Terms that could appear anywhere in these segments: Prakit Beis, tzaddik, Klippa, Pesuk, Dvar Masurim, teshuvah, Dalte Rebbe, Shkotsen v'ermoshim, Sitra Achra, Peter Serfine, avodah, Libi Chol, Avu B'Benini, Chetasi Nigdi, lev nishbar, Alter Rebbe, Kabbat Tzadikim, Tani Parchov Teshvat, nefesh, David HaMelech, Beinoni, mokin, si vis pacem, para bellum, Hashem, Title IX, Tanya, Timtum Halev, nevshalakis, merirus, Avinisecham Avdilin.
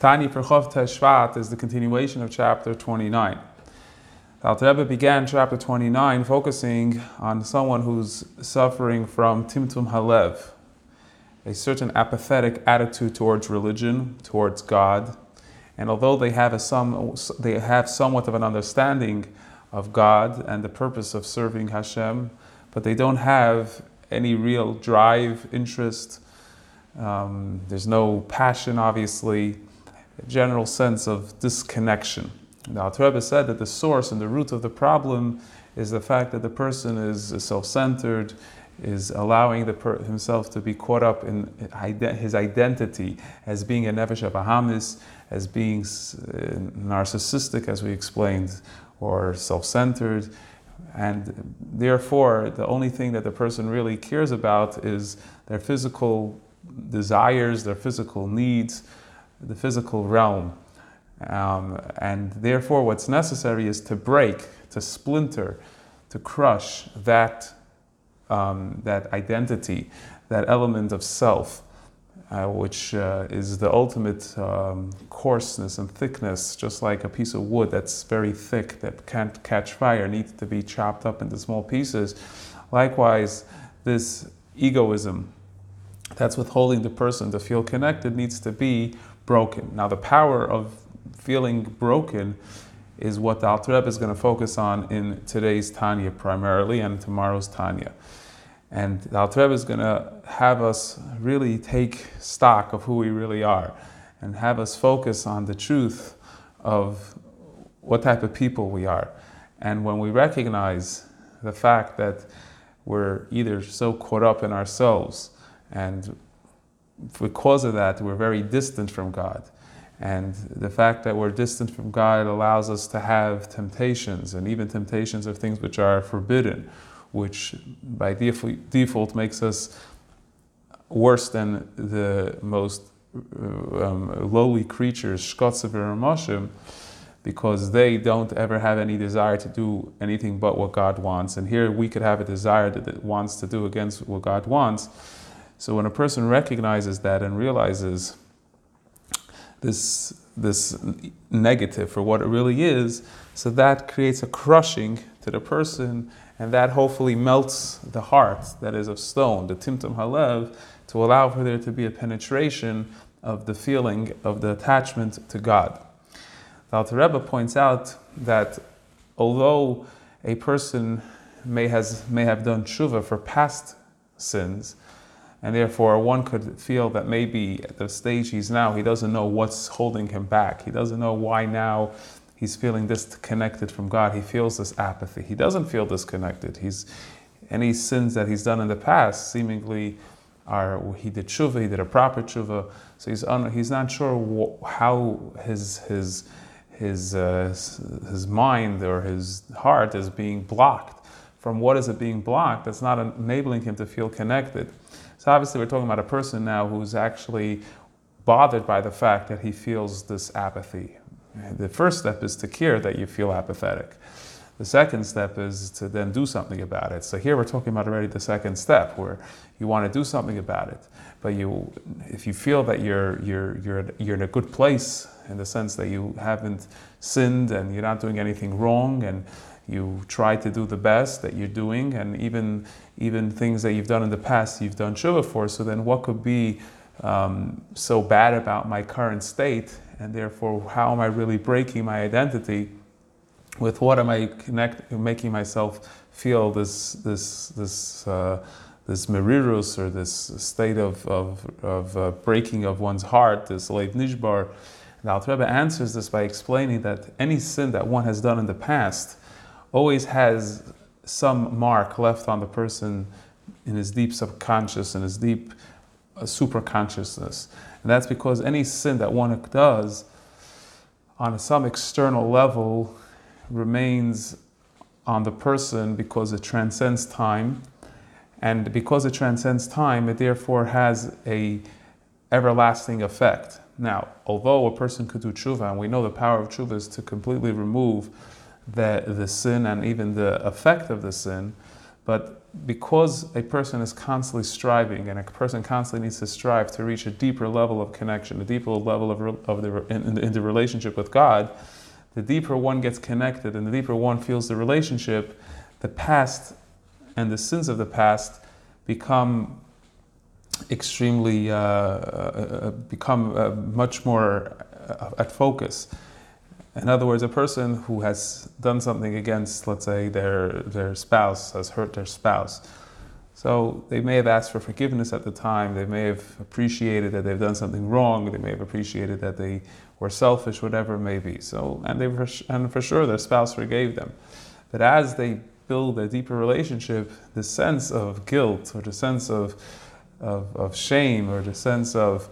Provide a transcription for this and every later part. Tani Parchov Teshvat is the continuation of chapter 29. The Alter Rebbe began chapter 29 focusing on someone who's suffering from Timtum Halev, a certain apathetic attitude towards religion, towards God. And although they have somewhat of an understanding of God and the purpose of serving Hashem, but they don't have any real drive, interest. There's no passion, obviously. A general sense of disconnection. The Alter Rebbe said that the source and the root of the problem is the fact that the person is self-centered, is allowing himself to be caught up in his identity as being a nefesh habahamis, as being narcissistic, as we explained, or self-centered. And therefore, the only thing that the person really cares about is their physical desires, their physical needs, the physical realm. And therefore what's necessary is to break, to splinter, to crush that identity, that element of self, which is the ultimate coarseness and thickness, just like a piece of wood that's very thick, that can't catch fire, needs to be chopped up into small pieces. Likewise, this egoism that's withholding the person to feel connected needs to be broken. Now, the power of feeling broken is what the Alter Rebbe is going to focus on in today's Tanya primarily and tomorrow's Tanya. And the Alter Rebbe is going to have us really take stock of who we really are and have us focus on the truth of what type of people we are. And when we recognize the fact that we're either so caught up in ourselves and because of that, we're very distant from God. And the fact that we're distant from God allows us to have temptations, and even temptations of things which are forbidden, which by default makes us worse than the most lowly creatures, Shkotsevir Mashim, because they don't ever have any desire to do anything but what God wants. And here we could have a desire that it wants to do against what God wants. So when a person recognizes that and realizes this negative for what it really is, so that creates a crushing to the person, and that hopefully melts the heart that is of stone, the Timtum Halev, to allow for there to be a penetration of the feeling of the attachment to God. The Alter Rebbe points out that although a person may have done teshuvah for past sins, and therefore one could feel that maybe at the stage he's now, he doesn't know what's holding him back. He doesn't know why now he's feeling disconnected from God. He feels this apathy. He doesn't feel disconnected. Any sins that he's done in the past seemingly he did teshuvah, he did a proper teshuvah. So he's not sure how his mind or his heart is being blocked. From what is it being blocked that's not enabling him to feel connected? So obviously we're talking about a person now who's actually bothered by the fact that he feels this apathy. The first step is to care that you feel apathetic. The second step is to then do something about it. So here we're talking about already the second step, where you want to do something about it. But if you feel that you're in a good place, in the sense that you haven't sinned and you're not doing anything wrong, and you try to do the best that you're doing, and even things that you've done in the past, you've done teshuvah for. So then, what could be so bad about my current state? And therefore, how am I really breaking my identity? With what am I making myself feel this merirus, or this state of breaking of one's heart, this lev nishbar? The Alter Rebbe answers this by explaining that any sin that one has done in the past always has some mark left on the person in his deep subconscious, in his deep superconsciousness. And that's because any sin that one does on some external level remains on the person because it transcends time. And because it transcends time, it therefore has an everlasting effect. Now, although a person could do teshuvah, and we know the power of teshuvah is to completely remove the sin and even the effect of the sin, but because a person is constantly striving, and a person constantly needs to strive to reach a deeper level of connection, a deeper level in the relationship with God, the deeper one gets connected and the deeper one feels the relationship, the past and the sins of the past become extremely, become much more at focus. In other words, a person who has done something against, let's say, their spouse, has hurt their spouse. So they may have asked for forgiveness at the time, they may have appreciated that they've done something wrong, they may have appreciated that they were selfish, whatever it may be. So, and for sure their spouse forgave them. But as they build a deeper relationship, the sense of guilt, or the sense of shame, or the sense of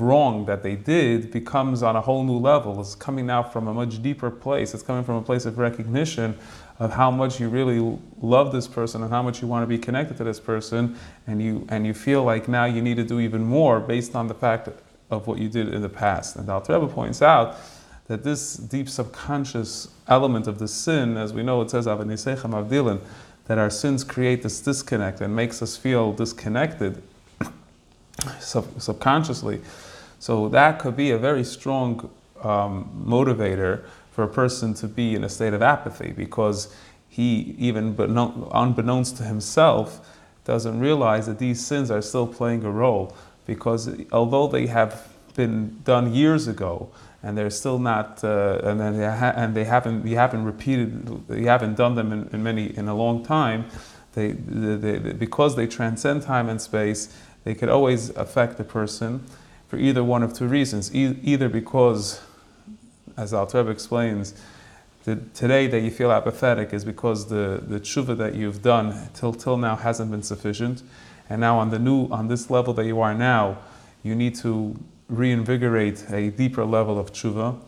wrong that they did becomes on a whole new level. It's coming now from a much deeper place. It's coming from a place of recognition of how much you really love this person and how much you want to be connected to this person, and you feel like now you need to do even more based on the fact of what you did in the past. And Dalte Rebbe points out that this deep subconscious element of the sin, as we know, it says Avinisecham Avdilin, that our sins create this disconnect and makes us feel disconnected subconsciously. So that could be a very strong motivator for a person to be in a state of apathy, because he, even unbeknownst to himself, doesn't realize that these sins are still playing a role, because although they have been done years ago and they're still not and they haven't done them in a long time, they because they transcend time and space, they could always affect the person for either one of two reasons. Either because, as Alter Rebbe explains, today that you feel apathetic is because the teshuvah that you've done till now hasn't been sufficient, and now on this level that you are now, you need to reinvigorate a deeper level of teshuvah,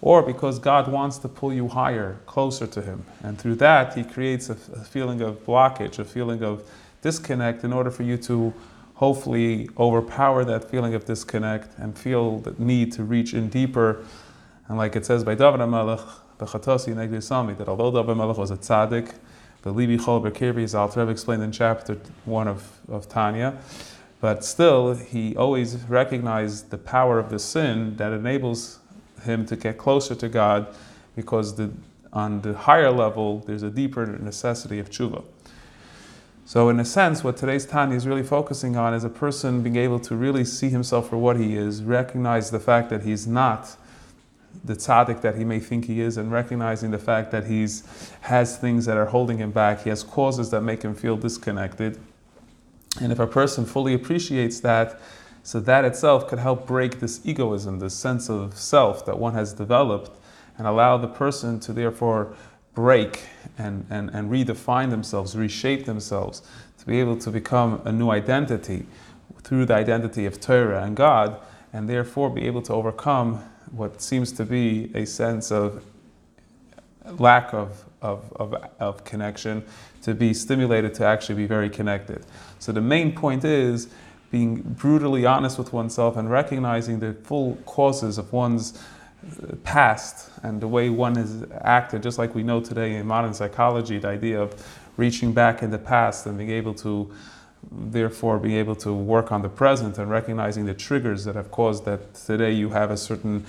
or because God wants to pull you higher, closer to Him, and through that He creates a feeling of blockage, a feeling of disconnect, in order for you to hopefully overpower that feeling of disconnect and feel the need to reach in deeper. And like it says by David HaMelech, the Chetasi Nigdi, that although David HaMelech was a tzaddik, the Libi Chol, as Alter Rebbe explained in chapter 1 of Tanya, but still he always recognized the power of the sin that enables him to get closer to God, because on the higher level there's a deeper necessity of teshuvah. So in a sense, what today's Tanya is really focusing on is a person being able to really see himself for what he is, recognize the fact that he's not the tzaddik that he may think he is, and recognizing the fact that has things that are holding him back, he has causes that make him feel disconnected. And if a person fully appreciates that, so that itself could help break this egoism, this sense of self that one has developed, and allow the person to therefore break and redefine themselves, reshape themselves, to be able to become a new identity through the identity of Torah and God, and therefore be able to overcome what seems to be a sense of lack of connection, to be stimulated to actually be very connected. So the main point is being brutally honest with oneself and recognizing the full causes of one's past and the way one has acted, just like we know today in modern psychology, the idea of reaching back in the past and being able to therefore be able to work on the present and recognizing the triggers that have caused that today you have a certain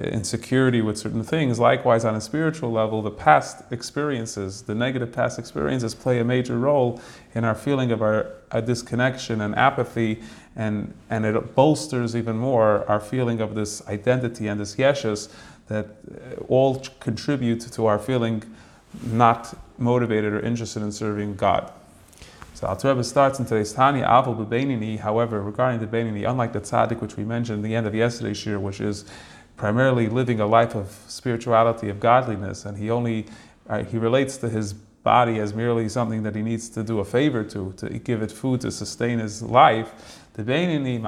insecurity with certain things. Likewise, on a spiritual level, the past experiences, the negative past experiences, play a major role in our feeling of our disconnection and apathy, and it bolsters even more our feeling of this identity and this yeshus, that all contribute to our feeling not motivated or interested in serving God. So Alter Rebbe starts in today's Tanya, Avu B'Benini. However, regarding the Beinoni, unlike the tzaddik which we mentioned at the end of yesterday's shir, which is primarily living a life of spirituality, of godliness, and he relates to his body as merely something that he needs to do a favor to give it food to sustain his life. The Beinoni,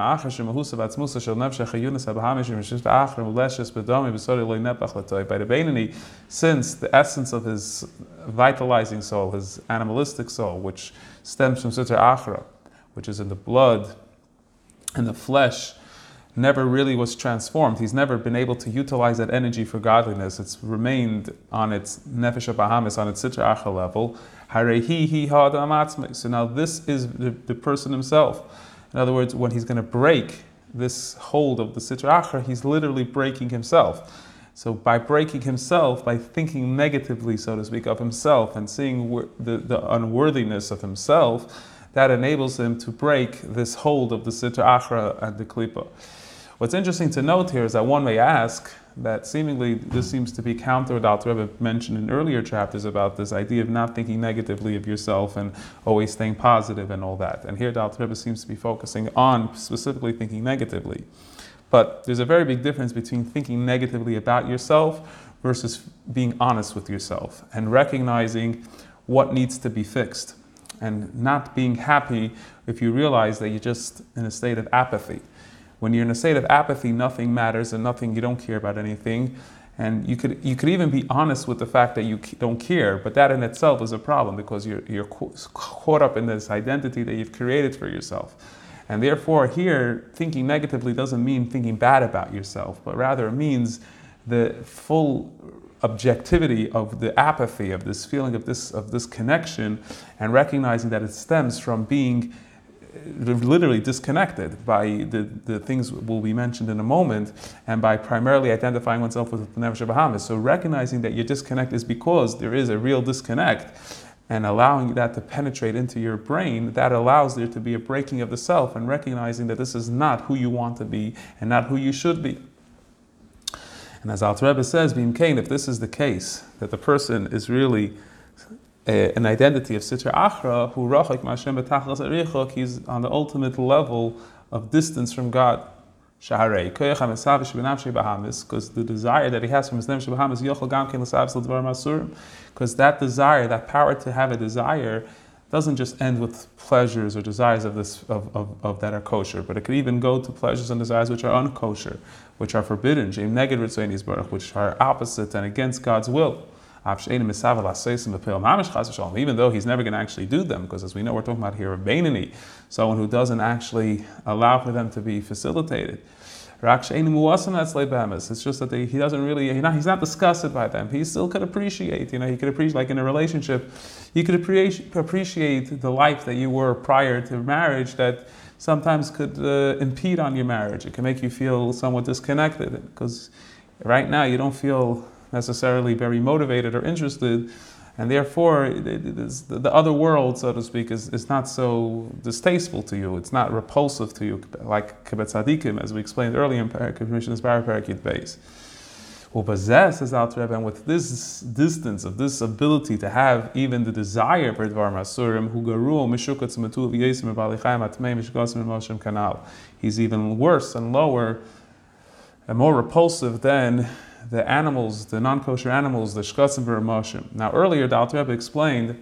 by the Beinoni, since the essence of his vitalizing soul, his animalistic soul, which stems from Sitra Achra, which is in the blood and the flesh, never really was transformed. He's never been able to utilize that energy for godliness. It's remained on its nefesh habahamis, on its Sitra Achra level. Harehi hi ha'adam atzmei. So now this is the person himself. In other words, when he's going to break this hold of the Sitra Achra, he's literally breaking himself. So by breaking himself, by thinking negatively, so to speak, of himself and seeing the unworthiness of himself, that enables him to break this hold of the Sitra Achra and the Klippa. What's interesting to note here is that one may ask that seemingly this seems to be counter what Alter Rebbe mentioned in earlier chapters about this idea of not thinking negatively of yourself and always staying positive and all that. And here Dalte Rebbe seems to be focusing on specifically thinking negatively. But there's a very big difference between thinking negatively about yourself versus being honest with yourself and recognizing what needs to be fixed and not being happy if you realize that you're just in a state of apathy. When you're in a state of apathy, nothing matters and nothing, you don't care about anything. And you could even be honest with the fact that you don't care, but that in itself is a problem because you're caught up in this identity that you've created for yourself. And therefore here, thinking negatively doesn't mean thinking bad about yourself, but rather it means the full objectivity of the apathy, of this feeling of this connection, and recognizing that it stems from being literally disconnected by the things will be mentioned in a moment, and by primarily identifying oneself with the nefesh habahamis. So recognizing that you're disconnected is because there is a real disconnect, and allowing that to penetrate into your brain, that allows there to be a breaking of the self, and recognizing that this is not who you want to be and not who you should be. And as Alter Rebbe says, if this is the case, that the person is really an identity of Sitra Achra, who rachik ma'Hashem b'tachlis erichok, he's on the ultimate level of distance from God. Because the desire that he has from his nefesh habahamis, yochel gam ken l'savs l'dvar masurim, because that desire, that power to have a desire, doesn't just end with pleasures or desires of that are kosher, but it could even go to pleasures and desires which are unkosher, which are forbidden, which are opposite and against God's will. Even though he's never going to actually do them, because as we know, we're talking about here a Beinoni, someone who doesn't actually allow for them to be facilitated. It's just that he doesn't really, he's not disgusted by them. He still could appreciate, he could appreciate, like in a relationship, he could appreciate the life that you were prior to marriage that sometimes could impede on your marriage. It can make you feel somewhat disconnected, because right now you don't feel necessarily very motivated or interested, and therefore the other world, so to speak, is not so distasteful to you, it's not repulsive to you, like Kabbat Tzadikim, as we explained earlier in Prakit Beis. Who possesses Alter Rebbe, and with this distance, of this ability to have even the desire for Dvar Masurim, who garu'o mishuk atzmetu v'yesi m'balichai m'atmei mish'gotsmin lov'shem kanal. He's even worse and lower and more repulsive than the animals, the non-kosher animals, the Shkotsen v'ermoshim. Now earlier, the Alter Rebbe explained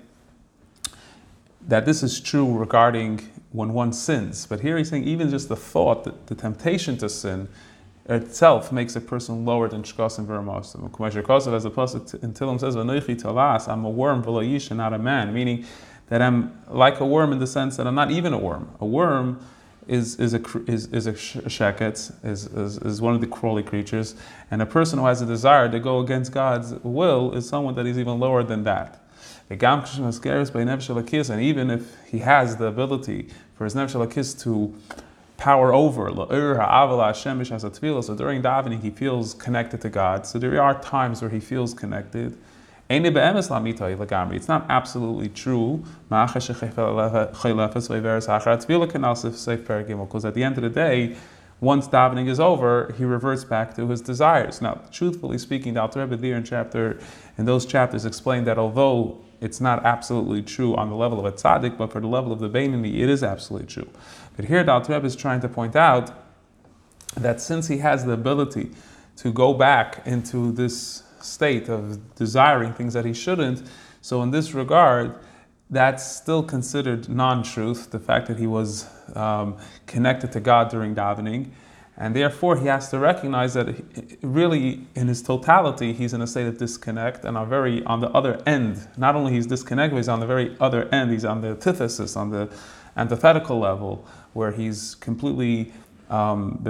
that this is true regarding when one sins, but here he's saying even just the thought, that the temptation to sin itself makes a person lower than Shkotsen v'ermoshim. As the Pesuk in Tillim says, "V'noichi talas," I'm a worm, v'lo ish, and not a man, meaning that I'm like a worm in the sense that I'm not even a worm. A worm is a sheket, is one of the crawly creatures, and a person who has a desire to go against God's will is someone that is even lower than that. And even if he has the ability for his nevshalakis to power over, so during davening he feels connected to God, so there are times where he feels connected. It's not absolutely true, because at the end of the day, once davening is over, he reverts back to his desires. Now, truthfully speaking, the Alter Rebbe there in those chapters explained that although it's not absolutely true on the level of a tzaddik, but for the level of the Beinoni, it is absolutely true. But here the Alter Rebbe is trying to point out that since he has the ability to go back into this state of desiring things that he shouldn't, so in this regard, that's still considered non-truth, the fact that he was connected to God during davening, and therefore he has to recognize that really in his totality he's in a state of disconnect, and on the other end, not only he's disconnected, but he's on the very other end, he's on the antithesis, on the antithetical level, where he's completely and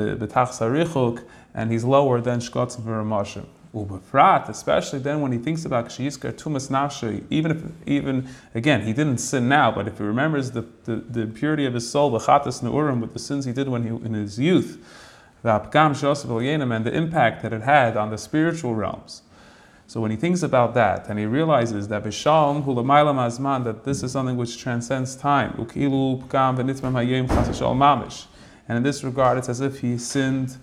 he's lower than Shkotsen v'ermoshim. Ubefrat, especially then when he thinks about Kshiyiskar Tumas Nafsho, even again, he didn't sin now, but if he remembers the impurity of his soul, the Chatas Neurim, with the sins he did when in his youth, and the impact that it had on the spiritual realms. So when he thinks about that, and he realizes that B'Shalom Hulamaylam Azman, that this is something which transcends time, and in this regard, it's as if he sinned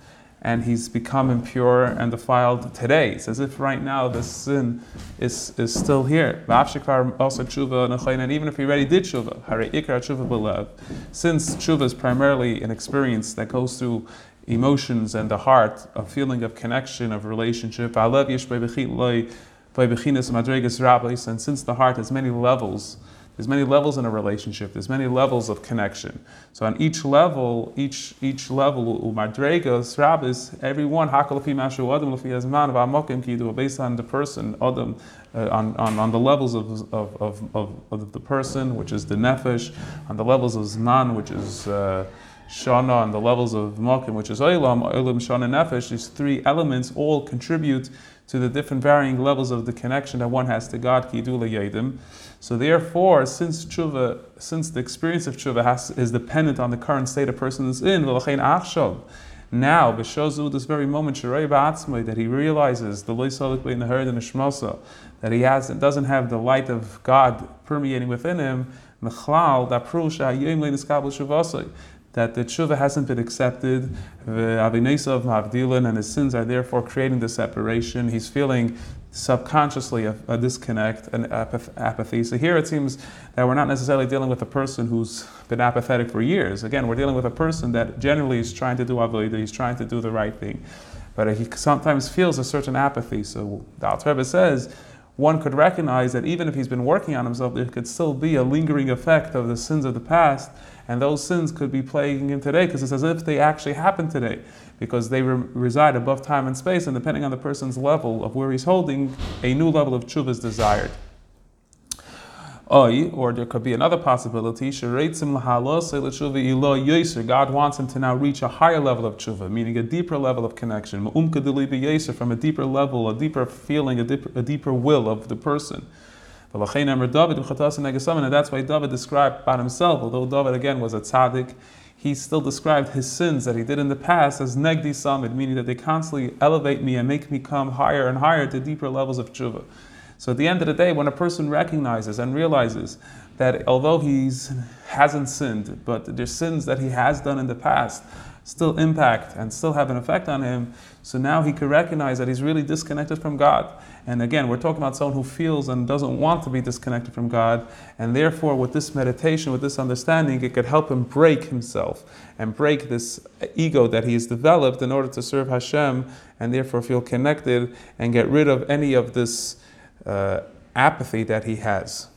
and he's become impure and defiled today. It's as if right now this sin is still here. Also tshuva, and even if he already did tshuva, since tshuva is primarily an experience that goes through emotions and the heart, a feeling of connection, of relationship, and since the heart has many levels, there's many levels in a relationship. There's many levels of connection. So on each level, umadregas, rabbis, every one hakalafi mashu adam lafi azman v'amokim kidu, based on the person, adam, on the levels of the person, which is the nefesh, on the levels of zman, which is shana, and the levels of mokin, which is olam shana nefesh. These three elements all contribute to the different varying levels of the connection that one has to God, ki dula yadim. So therefore, since the experience of tshuva is dependent on the current state a person is in, now, b'shozu, this very moment, that he realizes the loisolik in the herd and the that he doesn't have the light of God permeating within him, that the tshuva hasn't been accepted, Avinisecham Avdilin, and his sins are therefore creating the separation. He's feeling subconsciously a disconnect, an apathy. So here it seems that we're not necessarily dealing with a person who's been apathetic for years. Again, we're dealing with a person that generally is trying to do avodah, he's trying to do the right thing. But he sometimes feels a certain apathy. So the Alter Rebbe says, one could recognize that even if he's been working on himself, there could still be a lingering effect of the sins of the past, and those sins could be plaguing him today, because it's as if they actually happened today, because they reside above time and space, and depending on the person's level of where he's holding, a new level of tshuva is desired. Or there could be another possibility, God wants him to now reach a higher level of tshuva, meaning a deeper level of connection, from a deeper level, a deeper feeling, a deeper will of the person. And that's why David described about himself, although David again was a tzaddik, he still described his sins that he did in the past as Nigdi Samid, meaning that they constantly elevate me and make me come higher and higher to deeper levels of tshuva. So at the end of the day, when a person recognizes and realizes that although he hasn't sinned, but there's sins that he has done in the past still impact and still have an effect on him, so now he can recognize that he's really disconnected from God. And again, we're talking about someone who feels and doesn't want to be disconnected from God, and therefore with this meditation, with this understanding, it could help him break himself and break this ego that he has developed in order to serve Hashem, and therefore feel connected and get rid of any of this apathy that he has.